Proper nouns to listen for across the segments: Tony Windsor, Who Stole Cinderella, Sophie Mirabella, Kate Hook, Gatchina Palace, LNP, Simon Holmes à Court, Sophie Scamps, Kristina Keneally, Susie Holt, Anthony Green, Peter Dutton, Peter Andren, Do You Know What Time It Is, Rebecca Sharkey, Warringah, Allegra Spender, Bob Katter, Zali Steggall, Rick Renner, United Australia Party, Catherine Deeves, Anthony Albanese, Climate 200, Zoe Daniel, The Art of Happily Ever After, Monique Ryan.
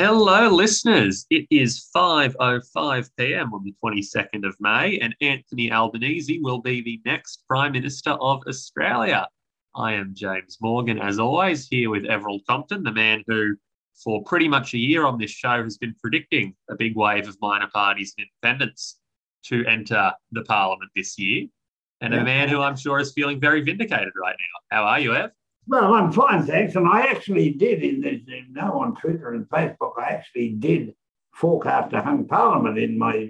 Hello, listeners. It is 5:05 p.m. on the 22nd of May, and Anthony Albanese will be the next Prime Minister of Australia. I am James Morgan, as always, here with Everald Compton, the man who, for pretty much a year on this show, has been predicting a big wave of minor parties and independents to enter the parliament this year, and a man who I'm sure is feeling very vindicated right now. How are you, Ev? Well, I'm fine, thanks. And I actually did, on Twitter and Facebook, I actually did forecast a hung parliament in my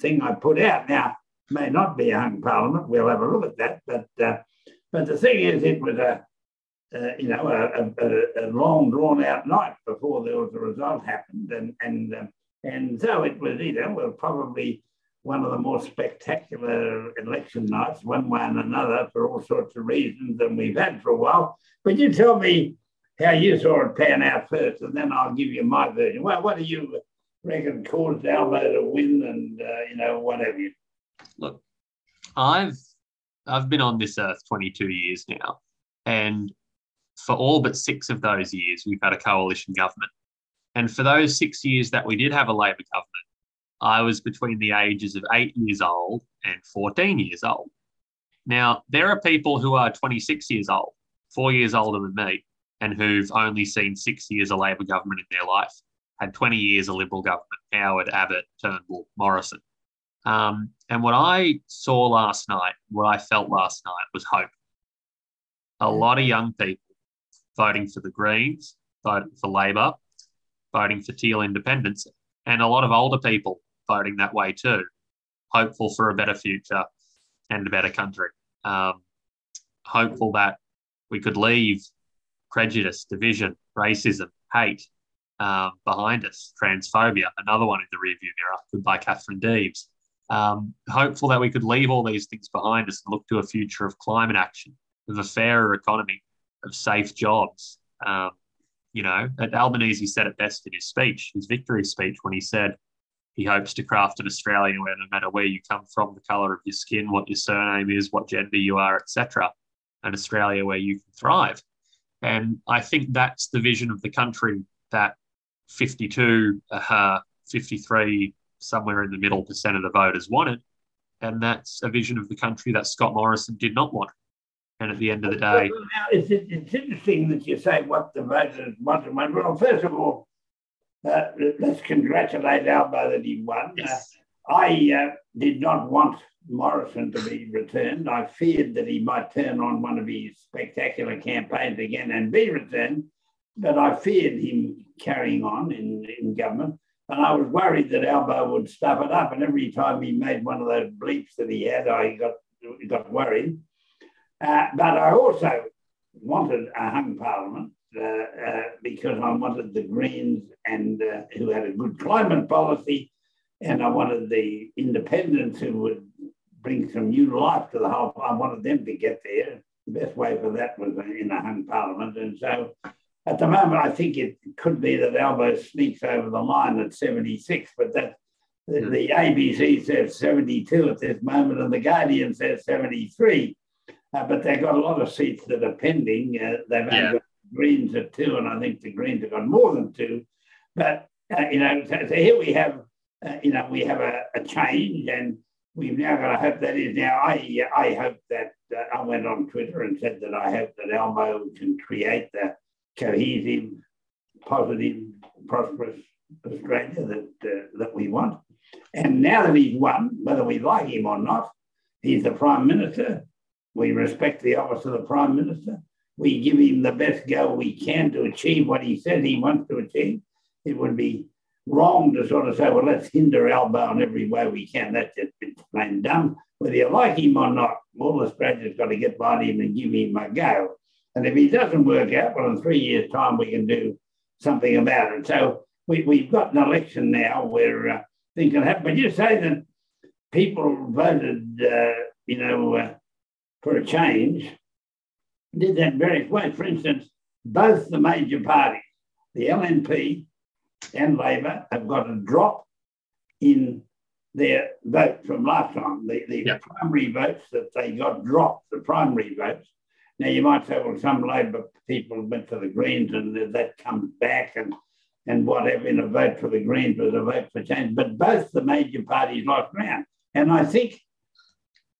thing I put out. Now, it may not be a hung parliament. We'll have a look at that. But the thing is, it was a long, drawn-out night before there was a result happened. And so it was, probably one of the more spectacular election nights, one way and another, for all sorts of reasons than we've had for a while. But you tell me how you saw it pan out first, and then I'll give you my version. Well, what do you reckon caused Albo to win and, what have you? Look, I've been on this earth 22 years now, and for all but 6 of those years, we've had a coalition government. And for those 6 years that we did have a Labor government, I was between the ages of 8 years old and 14 years old. Now, there are people who are 26 years old, 4 years older than me, and who've only seen 6 years of Labor government in their life, had 20 years of Liberal government, Howard, Abbott, Turnbull, Morrison. And what I saw last night, what I felt last night, was hope. A lot of young people voting for the Greens, voting for Labor, voting for Teal independence, and a lot of older people voting that way too, hopeful for a better future and a better country, hopeful that we could leave prejudice, division, racism, hate behind us, transphobia, another one in the rearview mirror, goodbye Catherine Deeves, hopeful that we could leave all these things behind us and look to a future of climate action, of a fairer economy, of safe jobs. Albanese said it best in his speech, his victory speech, when he said he hopes to craft an Australia where no matter where you come from, the colour of your skin, what your surname is, what gender you are, etc., an Australia where you can thrive. And I think that's the vision of the country that 53, somewhere in the middle percent of the voters wanted. And that's a vision of the country that Scott Morrison did not want. And at the end of the day... Well, now, it's interesting that you say what the voters want and won. Well, first of all, let's congratulate Albo that he won. Yes. I did not want Morrison to be returned. I feared that he might turn on one of his spectacular campaigns again and be returned, but I feared him carrying on in government. And I was worried that Albo would stuff it up, and every time he made one of those bleeps that he had, I got worried. But I also wanted a hung parliament because I wanted the Greens and who had a good climate policy, and I wanted the independents who would bring some new life to the whole. I wanted them to get there. The best way for that was in a hung parliament. And so at the moment, I think it could be that Albo sneaks over the line at 76, but that the ABC says 72 at this moment and the Guardian says 73. But they've got a lot of seats that are pending. They've only got Greens at 2, and I think the Greens have got more than 2. But, so here we have, we have a change, and we've now got to hope that is now. I hope that I went on Twitter and said that I hope that Albo can create the cohesive, positive, prosperous Australia that we want. And now that he's won, whether we like him or not, he's the Prime Minister. We respect the office of the Prime Minister. We give him the best go we can to achieve what he says he wants to achieve. It would be wrong to sort of say, well, let's hinder Albo in every way we can. That's just plain dumb. Whether you like him or not, all Australia's got to get behind him and give him a go. And if he doesn't work out, well, in 3 years' time, we can do something about it. So we've got an election now where things can happen. But you say that people voted, for a change, did that in various ways. For instance, both the major parties, the LNP and Labor, have got a drop in their vote from last time. The primary votes that they got dropped, the primary votes. Now, you might say, well, some Labor people went for the Greens and that comes back. And and whatever, in a vote for the Greens, but a vote for change. But both the major parties lost ground. And I think,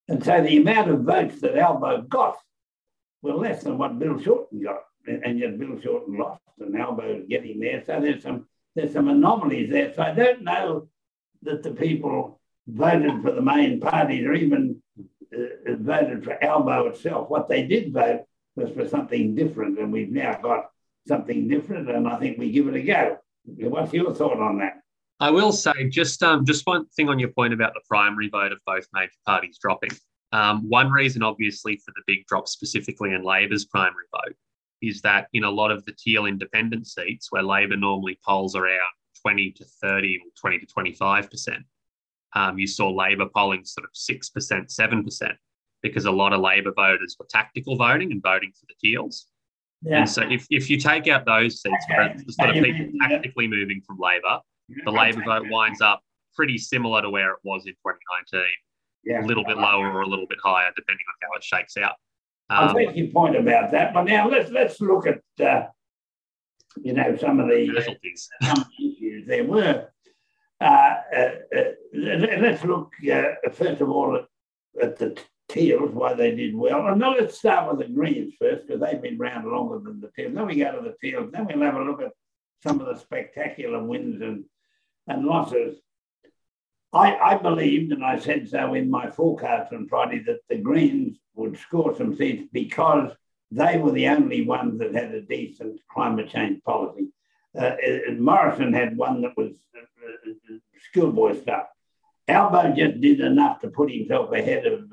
and so the amount of votes that Albo got were less than what Bill Shorten got. And yet Bill Shorten lost and Albo getting there. So there's some anomalies there. So I don't know that the people voted for the main parties or even voted for Albo itself. What they did vote was for something different, and we've now got something different, and I think we give it a go. What's your thought on that? I will say just one thing on your point about the primary vote of both major parties dropping. One reason, obviously, for the big drop specifically in Labor's primary vote is that in a lot of the Teal independent seats where Labor normally polls around 20 to 30 or 20 to 25%, you saw Labor polling sort of 6%, 7%, because a lot of Labor voters were tactical voting and voting for the Teals. Yeah. And so if you take out those seats, the sort of people tactically moving from Labor, the Labor vote winds up pretty similar to where it was in 2019, a little bit lower or a little bit higher, depending on how it shakes out. I take your point about that. But now let's look at, some of the casualties. Issues there were. Let's look, first of all, at the Teals, why they did well. And now let's start with the Greens first, because they've been around longer than the Teals. Then we go to the Teals. Then we'll have a look at some of the spectacular wins and losses. I believed, and I said so in my forecast on Friday, that the Greens would score some seats because they were the only ones that had a decent climate change policy. Morrison had one that was schoolboy stuff. Albo just did enough to put himself ahead of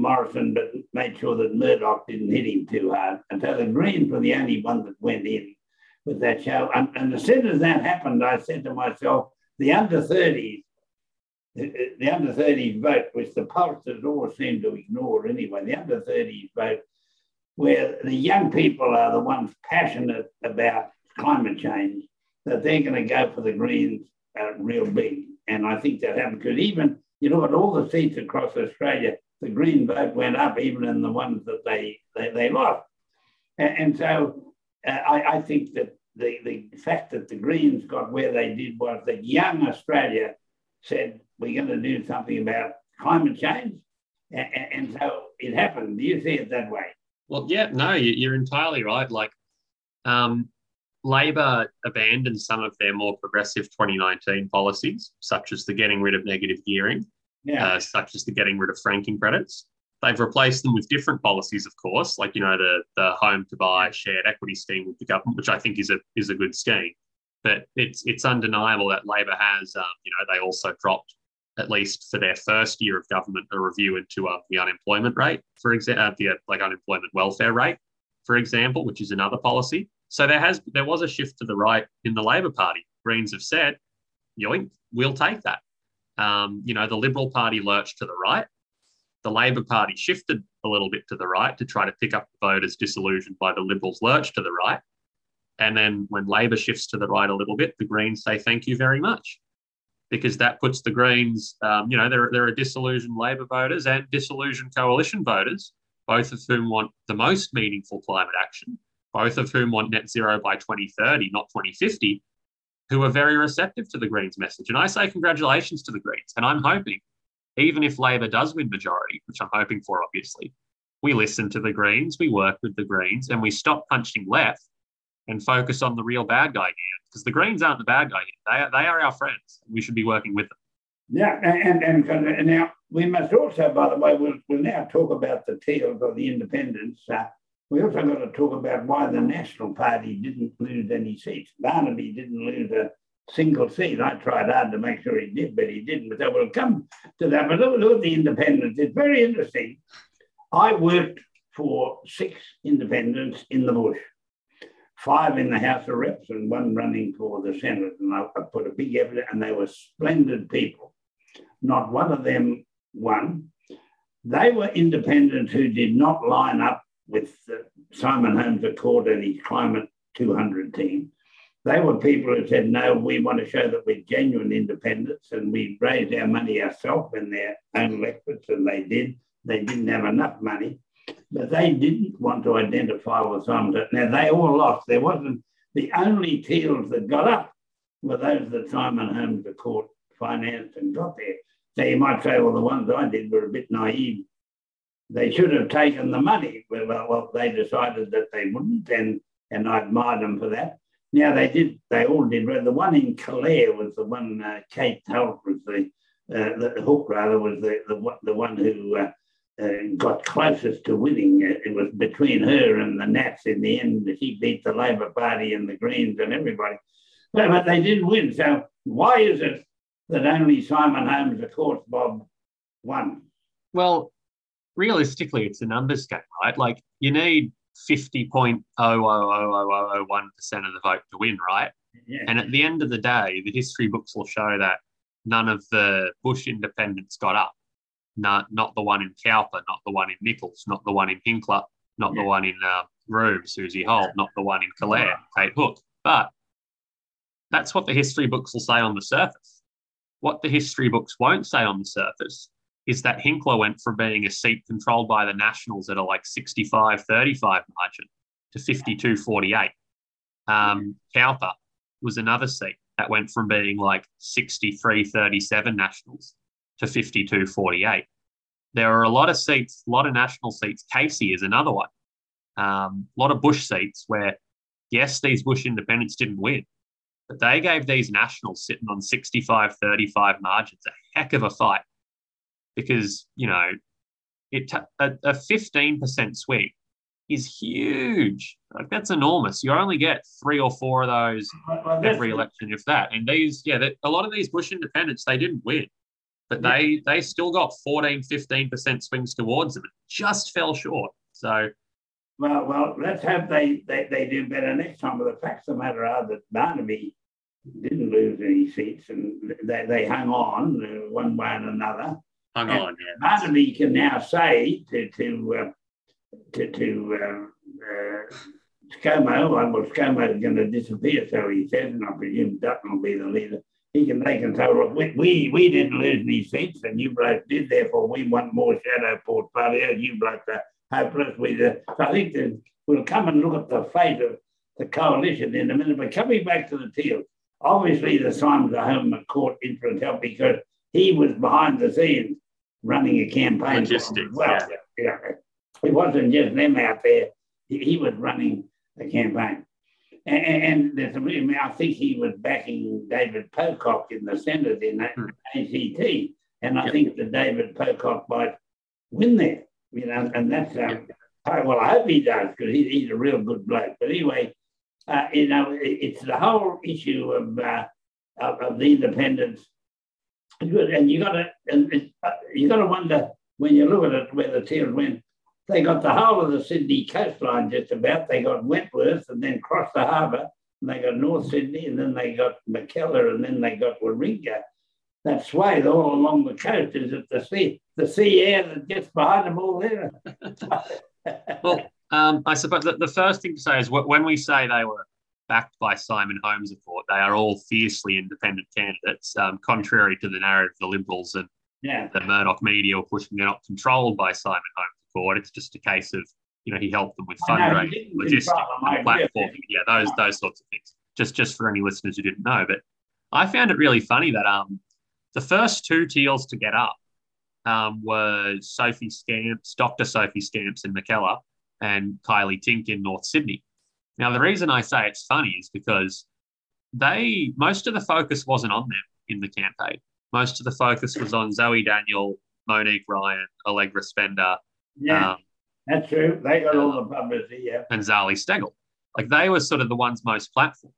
Morrison, but made sure that Murdoch didn't hit him too hard. And so the Greens were the only one that went in with that show. And as soon as that happened, I said to myself, the under 30s vote, which the pollsters always seem to ignore anyway, the under 30s vote, where the young people are the ones passionate about climate change, that they're going to go for the Greens real big. And I think that happened because even, at all the seats across Australia, the Green vote went up, even in the ones that they lost. And so I think that the fact that the Greens got where they did was that young Australia said, we're going to do something about climate change. And so it happened. Do you see it that way? Well, yeah, no, you're entirely right. Like, Labor abandoned some of their more progressive 2019 policies, such as the getting rid of negative gearing, such as the getting rid of franking credits. They've replaced them with different policies, of course, like, the home to buy shared equity scheme with the government, which I think is a good scheme. But it's undeniable that Labor has, they also dropped, at least for their first year of government, a review into the unemployment rate, for example, the unemployment welfare rate, for example, which is another policy. So there was a shift to the right in the Labor Party. Greens have said, yoink, we'll take that. The Liberal Party lurched to the right. The Labor Party shifted a little bit to the right to try to pick up the voters disillusioned by the Liberals' lurch to the right. And then when Labor shifts to the right a little bit, the Greens say thank you very much, because that puts the Greens, there are disillusioned Labor voters and disillusioned coalition voters, both of whom want the most meaningful climate action, both of whom want net zero by 2030, not 2050, who are very receptive to the Greens' message. And I say congratulations to the Greens. And I'm hoping, even if Labor does win majority, which I'm hoping for, obviously, we listen to the Greens, we work with the Greens, and we stop punching left and focus on the real bad guy here. Because the Greens aren't the bad guy here. They are our friends. We should be working with them. Yeah, and now we must also, by the way, we'll now talk about the Teals or the Independents. We also got to talk about why the National Party didn't lose any seats. Barnaby didn't lose a single seat. I tried hard to make sure he did, but he didn't. But they will come to that. But look at the Independents. It's very interesting. I worked for 6 Independents in the bush, 5 in the House of Reps and 1 running for the Senate. And I put a big effort, and they were splendid people. Not one of them won. They were Independents who did not line up with Simon Holmes à Court and his Climate 200 team. They were people who said, no, we want to show that we're genuine independents and we raised our money ourselves and their own electorates, and they did. They didn't have enough money, but they didn't want to identify with Simon. Now, they all lost. There wasn't The only Teals that got up were those that Simon Holmes à Court financed and got there. So you might say, well, the ones I did were a bit naive. They should have taken the money. Well, they decided that they wouldn't, and I admire them for that. Now, they all did. The one in Calais was the one, Kate Talbot was the Hook, rather, was the one who got closest to winning. It was between her and the Nats in the end. She beat the Labor Party and the Greens and everybody. But they did win. So why is it that only Simon Holmes à Court, Bob, won? Well, realistically, it's a numbers game, right? Like, you need 50.0000001% of the vote to win, right? Yeah. And at the end of the day, the history books will show that none of the Bush independents got up. Not the one in Cowper, not the one in Nicholls, not the one in Hinkler, not the one in Rome, Susie Holt, not the one in Calais, Kate Hook. But that's what the history books will say on the surface. What the history books won't say on the surface is that Hinkler went from being a seat controlled by the Nationals at a 65-35 margin to 52-48. Cowper was another seat that went from being 63-37 Nationals to 52-48. There are a lot of seats, a lot of National seats. Casey is another one. A lot of Bush seats where, yes, these Bush independents didn't win, but they gave these Nationals sitting on 65-35 margins a heck of a fight. Because, a 15% sweep is huge. That's enormous. You only get 3 or 4 of those every election, if that. And a lot of these Bush independents, they didn't win, but they still got 14, 15% swings towards them. It just fell short. So, well, let's hope they do better next time. But the facts of the matter are that Barnaby didn't lose any seats, and they hung on one way and another. Barnaby can now say to ScoMo, well, ScoMo is going to disappear, so he says, and I presume Dutton will be the leader. They can say, look, we didn't lose any seats, and you blokes did, therefore we want more shadow portfolio, you blokes are hopeless. I think that we'll come and look at the fate of the coalition in a minute, but coming back to the Teal, obviously the Simon Holmes à Court influence helped because he was behind the scenes running a campaign. Logistics, it wasn't just them out there. He was running a campaign. And there's a reason, I think he was backing David Pocock in the Senate in ACT. And I think that David Pocock might win there. And that's, I hope he does because he's a real good bloke. But anyway, it's the whole issue of the independents. And you got to wonder when you look at it where the Teals went. They got the whole of the Sydney coastline just about. They got Wentworth and then crossed the harbour, and they got North Sydney, and then they got MacKellar, and then they got Warringah. That swathe all along the coast is at the sea air that gets behind them all there. Well, I suppose that the first thing to say is when we say they were backed by Simon Holmes à Court. They are all fiercely independent candidates, contrary to the narrative the Liberals and the Murdoch media were pushing. They're not controlled by Simon Holmes à Court. It's just a case of, he helped them with fundraising, logistics, platforming, those sorts of things, just for any listeners who didn't know. But I found it really funny that the first two Teals to get up were Sophie Scamps, Dr. Sophie Scamps in MacKellar and Kylie Tink in North Sydney. Now, the reason I say it's funny is because most of the focus wasn't on them in the campaign. Most of the focus was on Zoe Daniel, Monique Ryan, Allegra Spender. Yeah, that's true. They got all the publicity, And Zali Steggall. They were sort of the ones most platform.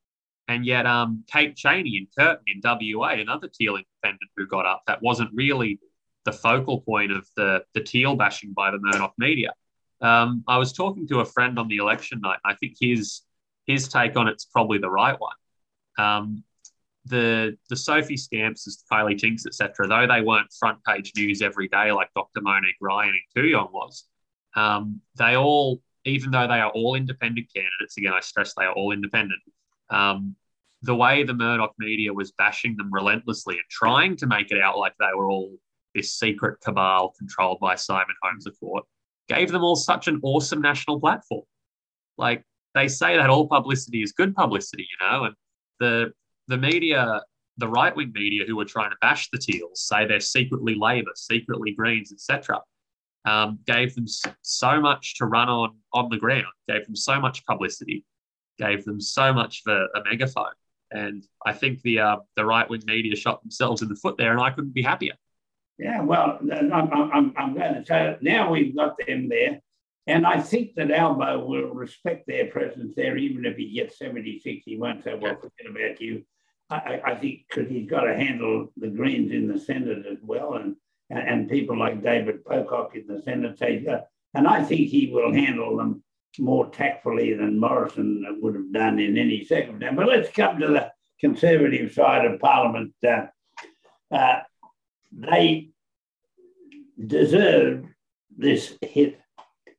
And yet Kate Chaney in Curtin in WA, another Teal independent who got up, that wasn't really the focal point of the Teal bashing by the Murdoch media. I was talking to a friend on the election night. I think his take on it's probably the right one. The Sophie Scamps, the Kylie Tinks, etc., though they weren't front page news every day like Dr. Monique Ryan and Kooyong was, they all, even though they are all independent candidates, again, I stress they are all independent, the way the Murdoch media was bashing them relentlessly and trying to make it out like they were all this secret cabal controlled by Simon Holmes à Court, gave them all such an awesome national platform. they say that all publicity is good publicity, you know, and the media, the right-wing media who are trying to bash the Teals, say they're secretly Labor, secretly Greens, etc., gave them so much to run on the ground, gave them so much publicity, gave them so much of a megaphone. And I think the right-wing media shot themselves in the foot there, and I couldn't be happier. Yeah, well, I'm going to say it. Now we've got them there, and I think that Albo will respect their presence there, even if he gets 76. He won't say, well, forget about you. I think because he's got to handle the Greens in the Senate as well, and people like David Pocock in the Senate. And I think he will handle them more tactfully than Morrison would have done in any circumstance. But let's come to the Conservative side of Parliament. They deserve this hit,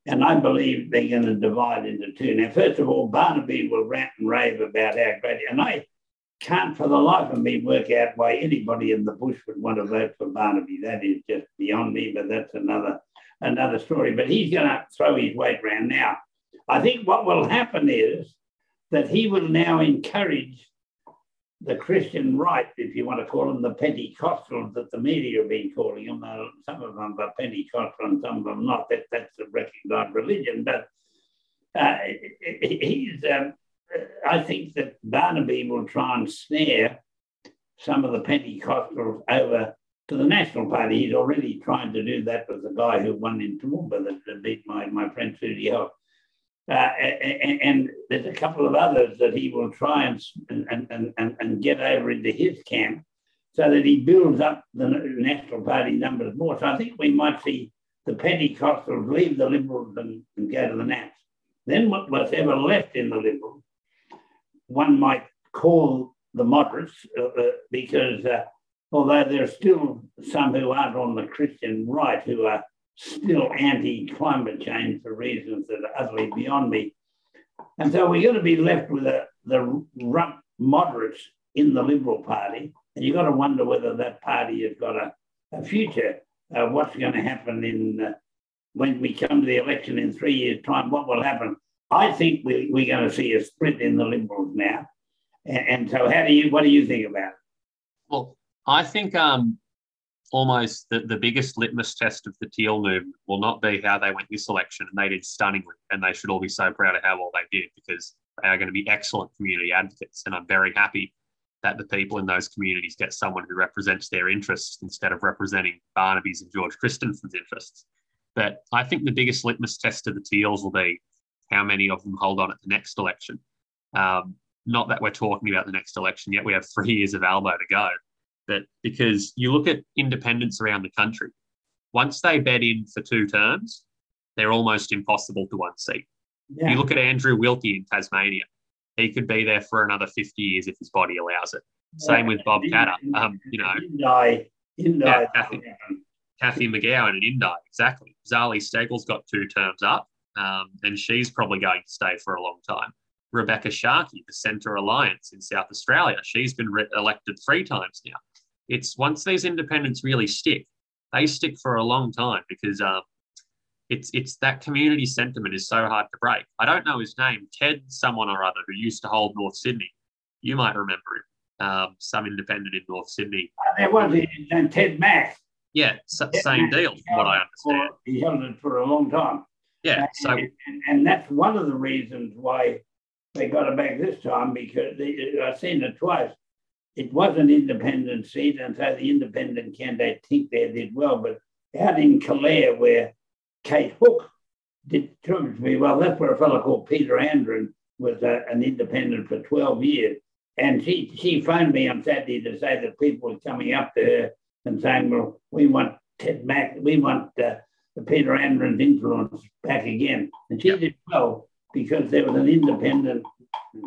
and I believe they're going to divide into two. Now, first of all, Barnaby will rant and rave about how great, and I can't for the life of me work out why anybody in the bush would want to vote for Barnaby. That is just beyond me, but that's another story. But he's going to throw his weight around now. I think what will happen is that he will now encourage the Christian right, if you want to call them, the Pentecostals that the media have been calling them. Some of them are Pentecostal and some of them not. That's a recognised religion. But I think that Barnaby will try and snare some of the Pentecostals over to the National Party. He's already trying to do that with the guy who won in Toowoomba that beat my friend Susie Holt. And there's a couple of others that he will try and get over into his camp so that he builds up the National Party numbers more. So I think we might see the Pentecostals leave the Liberals and go to the Nats. Then what's ever left in the Liberals, one might call the moderates because although there are still some who aren't on the Christian right who are still anti-climate change for reasons that are utterly beyond me. And so we're going to be left with the rump moderates in the Liberal Party, and you've got to wonder whether that party has got a future. What's going to happen when we come to the election in 3 years' time, what will happen? I think we're going to see a split in the Liberals now. And so what do you think about it? Well, I think... almost the biggest litmus test of the Teal movement will not be how they went this election, and they did stunningly, and they should all be so proud of how well they did, because they are going to be excellent community advocates, and I'm very happy that the people in those communities get someone who represents their interests instead of representing Barnaby's and George Christensen's interests. But I think the biggest litmus test of the Teals will be how many of them hold on at the next election. Not that we're talking about the next election yet, we have 3 years of Albo to go. But because you look at independents around the country, once they bed in for two terms, they're almost impossible to unseat. Yeah. You look at Andrew Wilkie in Tasmania, he could be there for another 50 years if his body allows it. Yeah. Same with Bob Katter, you know. Indi. Kathy McGowan and Indi, exactly. Zali Steggall's got two terms up, and she's probably going to stay for a long time. Rebecca Sharkey, the Centre Alliance in South Australia, she's been elected 3 times now. It's once these independents really stick, they stick for a long time because it's that community sentiment is so hard to break. I don't know his name, Ted someone or other, who used to hold North Sydney. You might remember him, some independent in North Sydney. There was Ted Mack. Yeah, same deal from what I understand. He held it for a long time. Yeah. And that's one of the reasons why they got it back this time, because I've seen it twice. It was an independent seat, and so the independent candidate Tink there did well. But out in Calair, where Kate Hook did terribly me, well, that's where a fellow called Peter Andren was an independent for 12 years. And she phoned me on Saturday to say that people were coming up to her and saying, well, we want Ted Mack, we want the Peter Andren's influence back again. And she did well, because there was an independent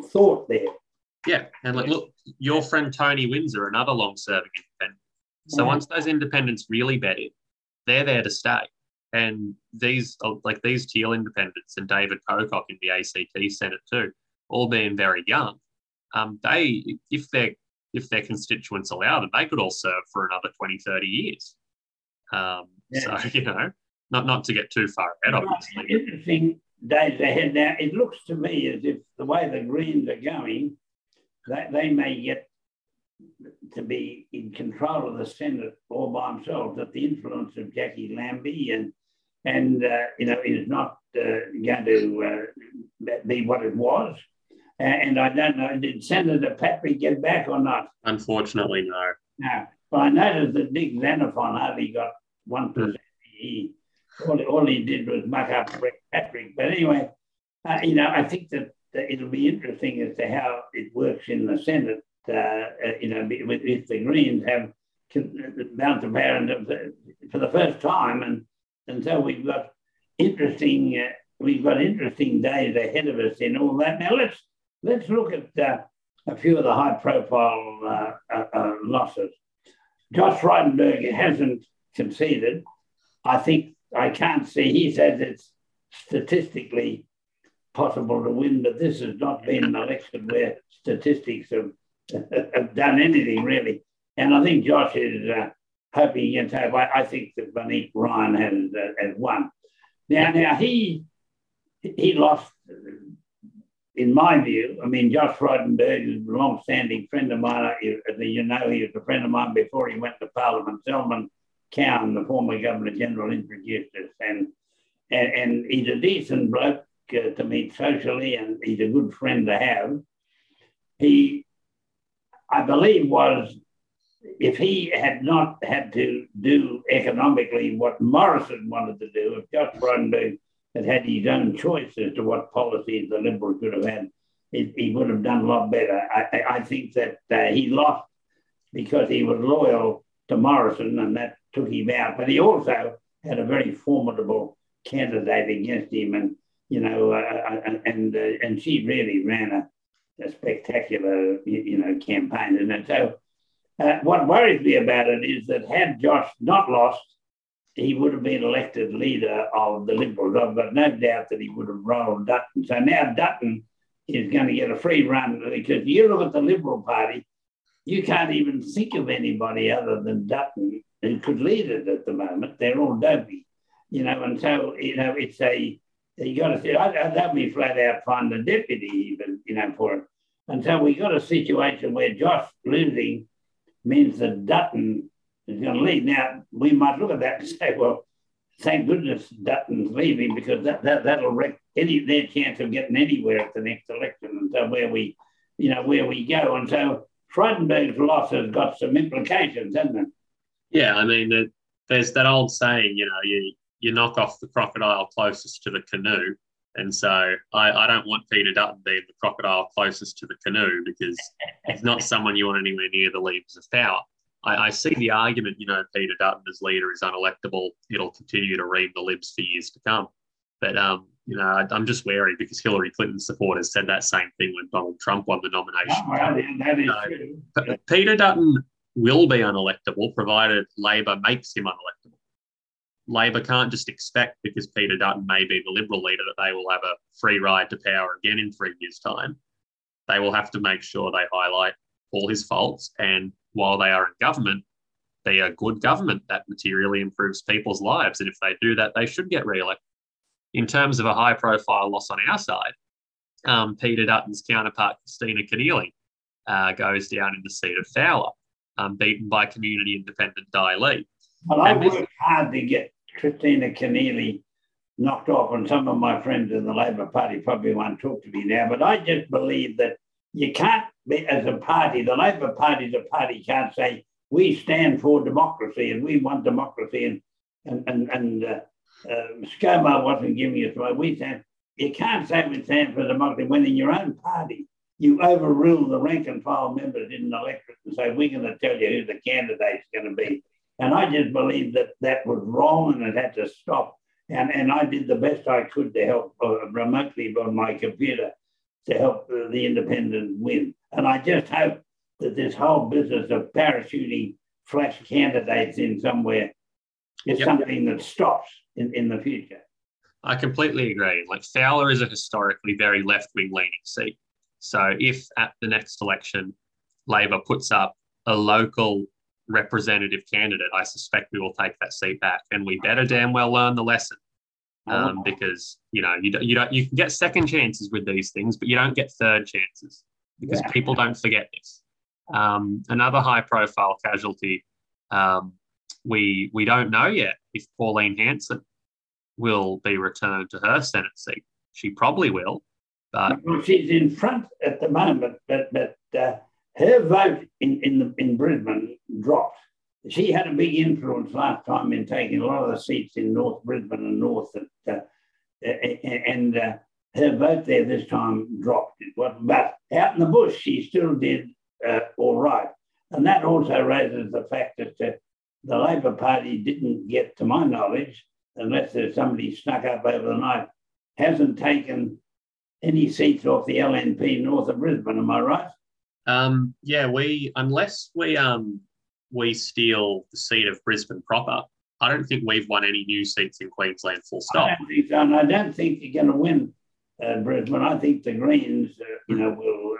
thought there. Yeah, and look, your friend Tony Windsor, another long-serving independent. So once those independents really bet in, they're there to stay. And these Teal independents and David Pocock in the ACT Senate too, all being very young, if their constituents allow them, they could all serve for another 20, 30 years. So, you know, not to get too far ahead, obviously. Interesting. days ahead. Now, it looks to me as if the way the Greens are going, they may get to be in control of the Senate all by themselves, that the influence of Jackie Lambie and it is not going to be what it was. And I don't know, did Senator Patrick get back or not? Unfortunately, no. No. But I noticed that Dick Xenophon hardly got 1%. All he did was muck up Patrick. But anyway, I think that it'll be interesting as to how it works in the Senate, if the Greens have balance of power for the first time. And so we've got interesting days ahead of us in all that. Now, let's look at a few of the high-profile losses. Josh Frydenberg hasn't conceded. I think I can't see. He says it's statistically possible to win, but this has not been an election where statistics have done anything, really. And I think Josh is hoping he can take away. I think that Monique Ryan has won. Now he lost, in my view. I mean, Josh Frydenberg is a long-standing friend of mine. He was a friend of mine before he went to Parliament. Selman Cowan, the former Governor-General, introduced us. And he's a decent bloke to meet socially, and he's a good friend to have. He, I believe, was, if he had not had to do economically what Morrison wanted to do, if Josh Frydenberg had his own choice as to what policies the Liberals could have had, he would have done a lot better. I think that he lost because he was loyal to Morrison, and that took him out. But he also had a very formidable candidate against him, and she really ran a spectacular, campaign. And so what worries me about it is that had Josh not lost, he would have been elected leader of the Liberals. I've got no doubt that he would have rolled Dutton. So now Dutton is going to get a free run, because you look at the Liberal Party, you can't even think of anybody other than Dutton who could lead it at the moment. They're all dopey, and so, it's you got to say, they'll be flat out find a deputy even, for it. And so we got a situation where Josh losing means that Dutton is going to leave. Now, we might look at that and say, well, thank goodness Dutton's leaving, because that'll wreck their chance of getting anywhere at the next election, and so where we go. And so Frydenberg's loss has got some implications, hasn't it? Yeah, I mean, there's that old saying, you knock off the crocodile closest to the canoe, and so I don't want Peter Dutton being the crocodile closest to the canoe, because he's not someone you want anywhere near the levers of power. I see the argument, Peter Dutton as leader is unelectable. It'll continue to ream the Libs for years to come. But, I'm just wary, because Hillary Clinton's supporters said that same thing when Donald Trump won the nomination. Oh, well, that is true. But Peter Dutton will be unelectable, provided Labor makes him unelectable. Labor can't just expect, because Peter Dutton may be the Liberal leader, that they will have a free ride to power again in 3 years' time. They will have to make sure they highlight all his faults, and while they are in government, they are good government that materially improves people's lives, and if they do that, they should get re-elected. In terms of a high-profile loss on our side, Peter Dutton's counterpart, Kristina Keneally, goes down in the seat of Fowler, beaten by community independent Dai Lee. Well, I worked hard to get Kristina Keneally knocked off, and some of my friends in the Labor Party probably won't talk to me now, but I just believe that you can't, as a party, the Labor Party as a party can't say, we stand for democracy and we want democracy, and ScoMo wasn't giving us what we stand. You can't say we stand for democracy when in your own party you overrule the rank and file members in an electorate and say, we're going to tell you who the candidate's going to be. And I just believe that was wrong, and it had to stop. And I did the best I could to help remotely on my computer to help the independent win. And I just hope that this whole business of parachuting flash candidates in somewhere is something that stops in the future. I completely agree. Like, Fowler is a historically very left-wing leaning seat. So if at the next election Labor puts up a local representative candidate, I suspect we will take that seat back, and we better damn well learn the lesson because you can get second chances with these things, but you don't get third chances because people don't forget this. Another high-profile casualty, we don't know yet if Pauline Hanson will be returned to her Senate seat. She probably will. But well, she's in front at the moment, but her vote in Brisbane dropped. She had a big influence last time in taking a lot of the seats in North Brisbane and North, and her vote there this time dropped. But out in the bush, she still did all right. And that also raises the fact that the Labor Party didn't get, to my knowledge, unless there's somebody snuck up over the night, hasn't taken any seats off the LNP north of Brisbane, am I right? Unless we steal the seat of Brisbane proper, I don't think we've won any new seats in Queensland, full stop. I don't think so, and I don't think you're going to win Brisbane. I think the Greens, will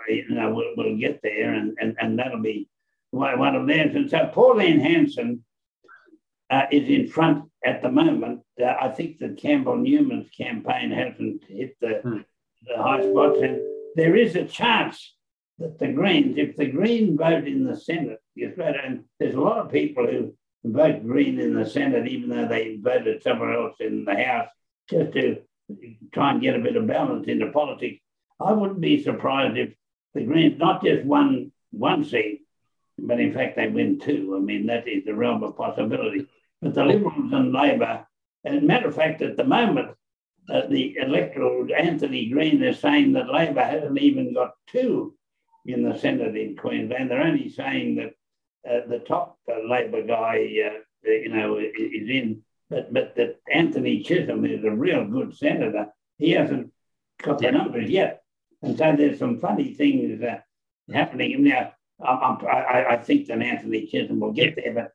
get there, and that'll be one of theirs. And so Pauline Hanson is in front at the moment. I think that Campbell Newman's campaign hasn't hit the high spots, and there is a chance that the Greens, if the Green vote in the Senate, and there's a lot of people who vote Green in the Senate, even though they voted somewhere else in the House, just to try and get a bit of balance into politics. I wouldn't be surprised if the Greens not just won one seat, but in fact they win two. I mean, that is the realm of possibility. But the Liberals and Labor, as a matter of fact, at the moment, the electoral Anthony Green is saying that Labor hasn't even got two in the Senate in Queensland. They're only saying that the top Labor guy, is in, but that Anthony Chisholm is a real good senator. He hasn't got the numbers yet. And so there's some funny things happening. Now, I think that Anthony Chisholm will get there, but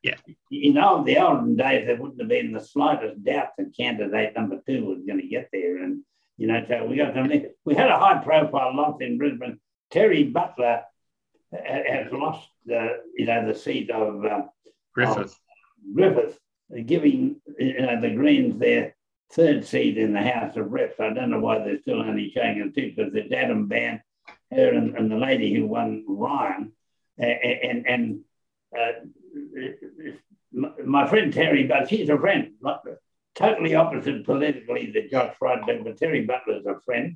in the olden days, there wouldn't have been the slightest doubt that candidate number two was going to get there. And, so we got something. We had a high-profile loss in Brisbane. Terry Butler has lost, the seat of Griffith, giving the Greens their third seat in the House of Reps. I don't know why they're still only showing them two, because there's Adam Band, her and the lady who won, Ryan, and my friend Terry Butler. She's a friend, totally opposite politically to Josh Frydenberg, but Terry Butler's a friend.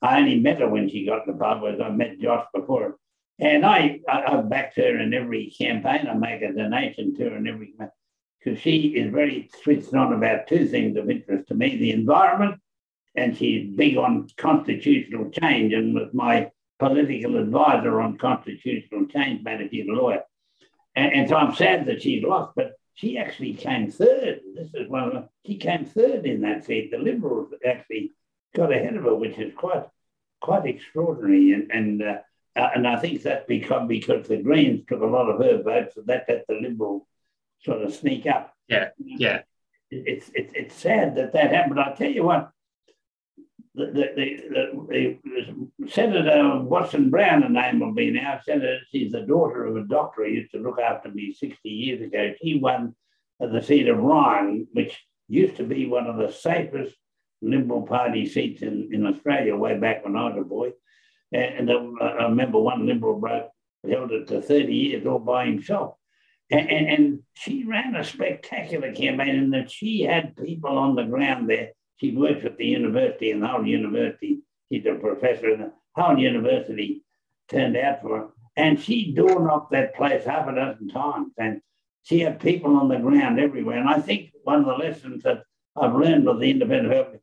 I only met her when she got in the pub, whereas I met Josh before. And I've backed her in every campaign. I make a donation to her in every campaign, because she is very switched on about two things of interest to me, the environment, and she's big on constitutional change, and was my political advisor on constitutional change, managing lawyer. And so I'm sad that she's lost, but she actually came third. She came third in that seat. The Liberals actually got ahead of her, which is quite extraordinary, and I think that because the Greens took a lot of her votes, so that let the Liberals sort of sneak up. Yeah. It's sad that happened. I tell you what, the Senator Watson Brown, her name will be now. Senator, she's the daughter of a doctor who used to look after me 60 years ago. She won the seat of Ryan, which used to be one of the safest Liberal Party seats in Australia way back when I was a boy. And I remember one Liberal bloke held it to 30 years all by himself. And she ran a spectacular campaign in that she had people on the ground there. She works at the university, and the whole university, she's a professor, and the whole university turned out for her. And she door-knocked that place half a dozen times. And she had people on the ground everywhere. And I think one of the lessons that I've learned with the independent help,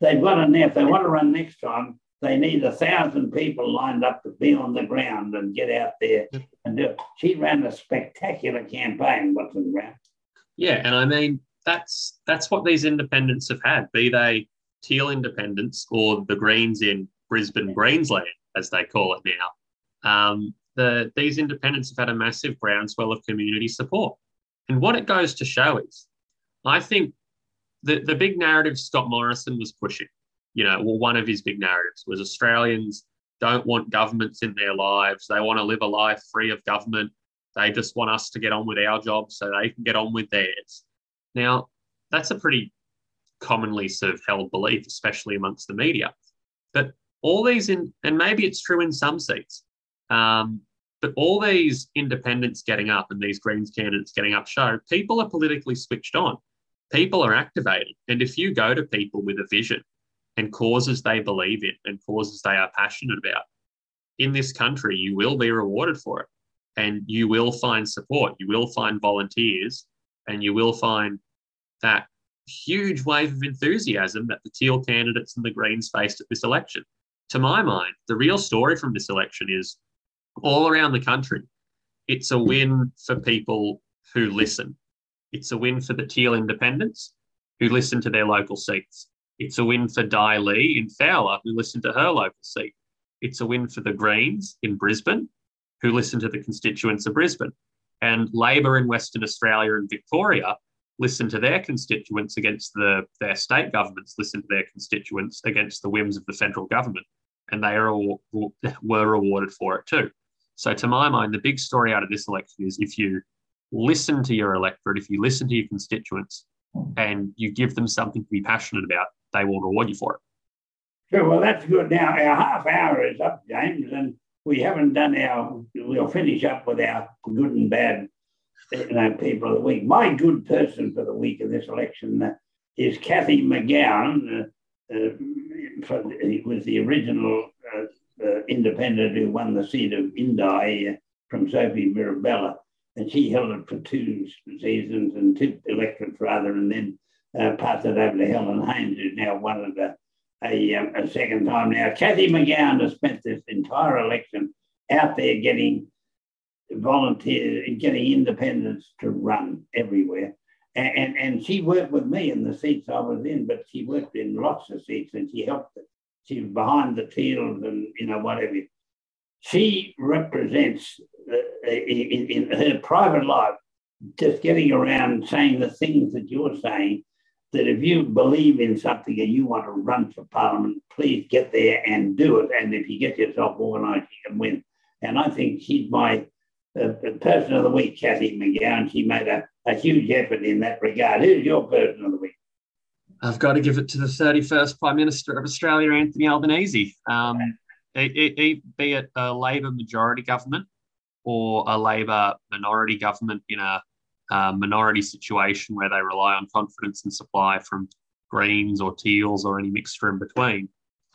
they've got to, if they want to run next time, they need 1,000 people lined up to be on the ground and get out there and do it. She ran a spectacular campaign, Watson Brown. Yeah, and I mean, that's what these independents have had, be they Teal independents or the Greens in Brisbane, Greensland, as they call it now. These independents have had a massive groundswell of community support. And what it goes to show is, I think the big narrative Scott Morrison was pushing, one of his big narratives was Australians don't want governments in their lives. They want to live a life free of government. They just want us to get on with our jobs so they can get on with theirs. Now, that's a pretty commonly sort of held belief, especially amongst the media. But all these, and maybe it's true in some seats, but all these independents getting up and these Greens candidates getting up show, people are politically switched on. People are activated. And if you go to people with a vision and causes they believe in and causes they are passionate about, in this country, you will be rewarded for it. And you will find support. You will find volunteers. And you will find that huge wave of enthusiasm that the Teal candidates and the Greens faced at this election. To my mind, the real story from this election is all around the country. It's a win for people who listen. It's a win for the Teal independents who listen to their local seats. It's a win for Dai Lee in Fowler who listened to her local seat. It's a win for the Greens in Brisbane who listened to the constituents of Brisbane. And Labor in Western Australia and Victoria listen to their constituents against their state governments, listen to their constituents against the whims of the federal government, and they are all, were rewarded for it too. So to my mind, the big story out of this election is if you listen to your electorate, if you listen to your constituents and you give them something to be passionate about, they will reward you for it. Sure, well, that's good. Now, our half hour is up, James, and we haven't done our, we'll finish up with our good and bad people of the week. My good person for the week of this election is Kathy McGowan. It was the original independent who won the seat of Indi from Sophie Mirabella, and she held it for two seasons and two electorates rather, and then passed it over to Helen Haynes, who's now won it a second time. Now, Kathy McGowan has spent this entire election out there getting volunteers and getting independents to run everywhere. And she worked with me in the seats I was in, but she worked in lots of seats and she helped it. She was behind the Teals and, you know, whatever. She represents, in her private life, just getting around saying the things that you're saying, that if you believe in something and you want to run for parliament, please get there and do it. And if you get yourself organised, you can win. And I think she's my person of the week, Kathy McGowan. She made a huge effort in that regard. Who's your person of the week? I've got to give it to the 31st Prime Minister of Australia, Anthony Albanese. Be it a Labor majority government or a Labor minority government in a minority situation where they rely on confidence and supply from Greens or Teals or any mixture in between.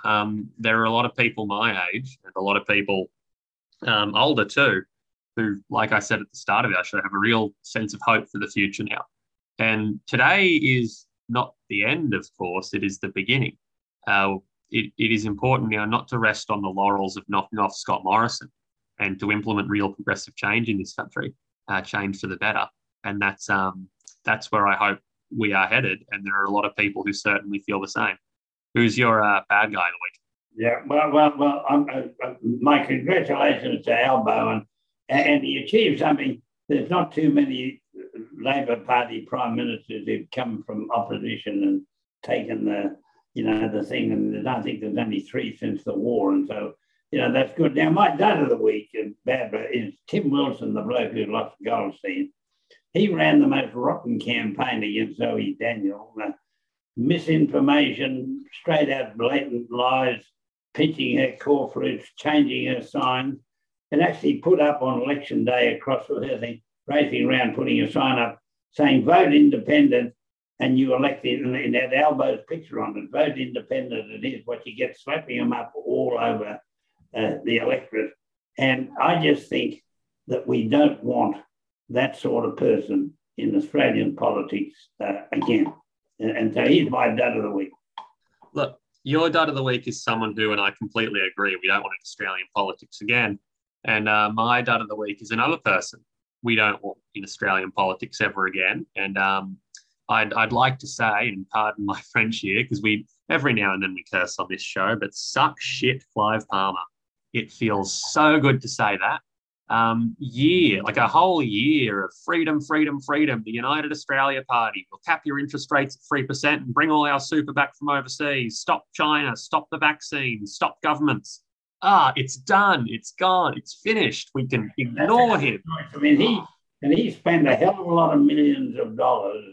There are a lot of people my age and a lot of people older too, who, like I said at the start of our show, have a real sense of hope for the future now. And today is not the end, of course, it is the beginning. It is important now not to rest on the laurels of knocking off Scott Morrison and to implement real progressive change in this country, change for the better. And that's where I hope we are headed. And there are a lot of people who certainly feel the same. Who's your bad guy of the week? Yeah, well. My congratulations to Albo and he achieved something. There's not too many Labor Party prime ministers who've come from opposition and taken the thing. And I think there's only three since the war. And so, that's good. Now, my dad of the week is Tim Wilson, the bloke who lost Goldstein. He ran the most rotten campaign against Zoe Daniel. Misinformation, straight out blatant lies, pinching her core fruits, changing her signs, and actually put up on election day across the thing, racing around, putting a sign up saying, vote independent, and you elected, and had Albo's picture on it, vote independent it is, what you get, slapping them up all over the electorate. And I just think that we don't want that sort of person in Australian politics again. And so he's my dud of the week. Look, your dud of the week is someone who, and I completely agree, we don't want Australian politics again. And my dud of the week is another person we don't want in Australian politics ever again. And I'd like to say, and pardon my French here, because we every now and then we curse on this show, but suck shit, Clive Palmer. It feels so good to say that. Like a whole year of freedom, the United Australia Party will cap your interest rates at 3% and bring all our super back from overseas, stop China, stop the vaccine, stop governments. It's done, it's gone, it's finished. We can ignore him. I mean, he spent a hell of a lot of millions of dollars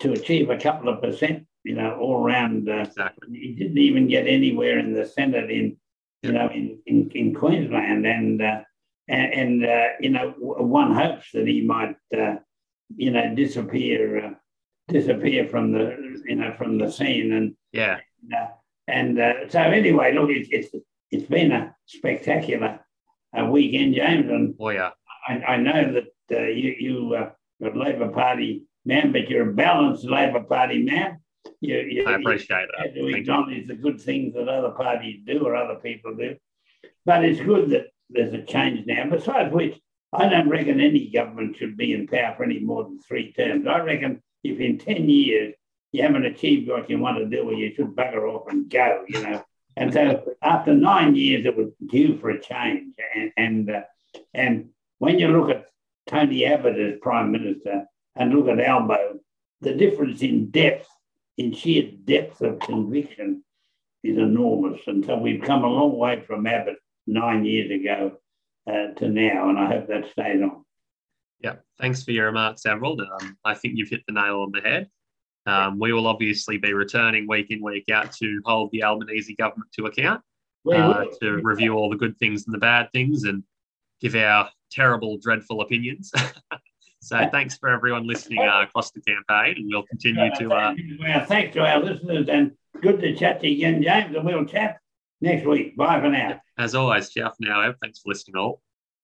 to achieve a couple of percent, you know, all round. Exactly. He didn't even get anywhere in the Senate in Queensland, and you know, one hopes that he might you know, disappear from the, you know, from the scene, and yeah, and so anyway, look, it's been a spectacular weekend, James, and oh, yeah. I know that you are a Labor Party man, but you're a balanced Labor Party man. I appreciate that. You acknowledge the good things that other parties do or other people do, but it's good that there's a change now. Besides which, I don't reckon any government should be in power for any more than 3 terms. I reckon if in 10 years you haven't achieved what you want to do, well, you should bugger off and go, you know. And so after 9 years, it was due for a change. And when you look at Tony Abbott as Prime Minister and look at Albo, the difference in depth, in sheer depth of conviction is enormous. And so we've come a long way from Abbott 9 years ago to now, and I hope that stays on. Yeah, thanks for your remarks, Everald. I think you've hit the nail on the head. We will obviously be returning week in, week out to hold the Albanese government to account, to review all the good things and the bad things and give our terrible, dreadful opinions. So thanks for everyone listening across the campaign, and we'll continue to... Well, thanks to our listeners, and good to chat to you again, James, and we'll chat next week. Bye for now. As always, ciao for now, Ev. Thanks for listening all.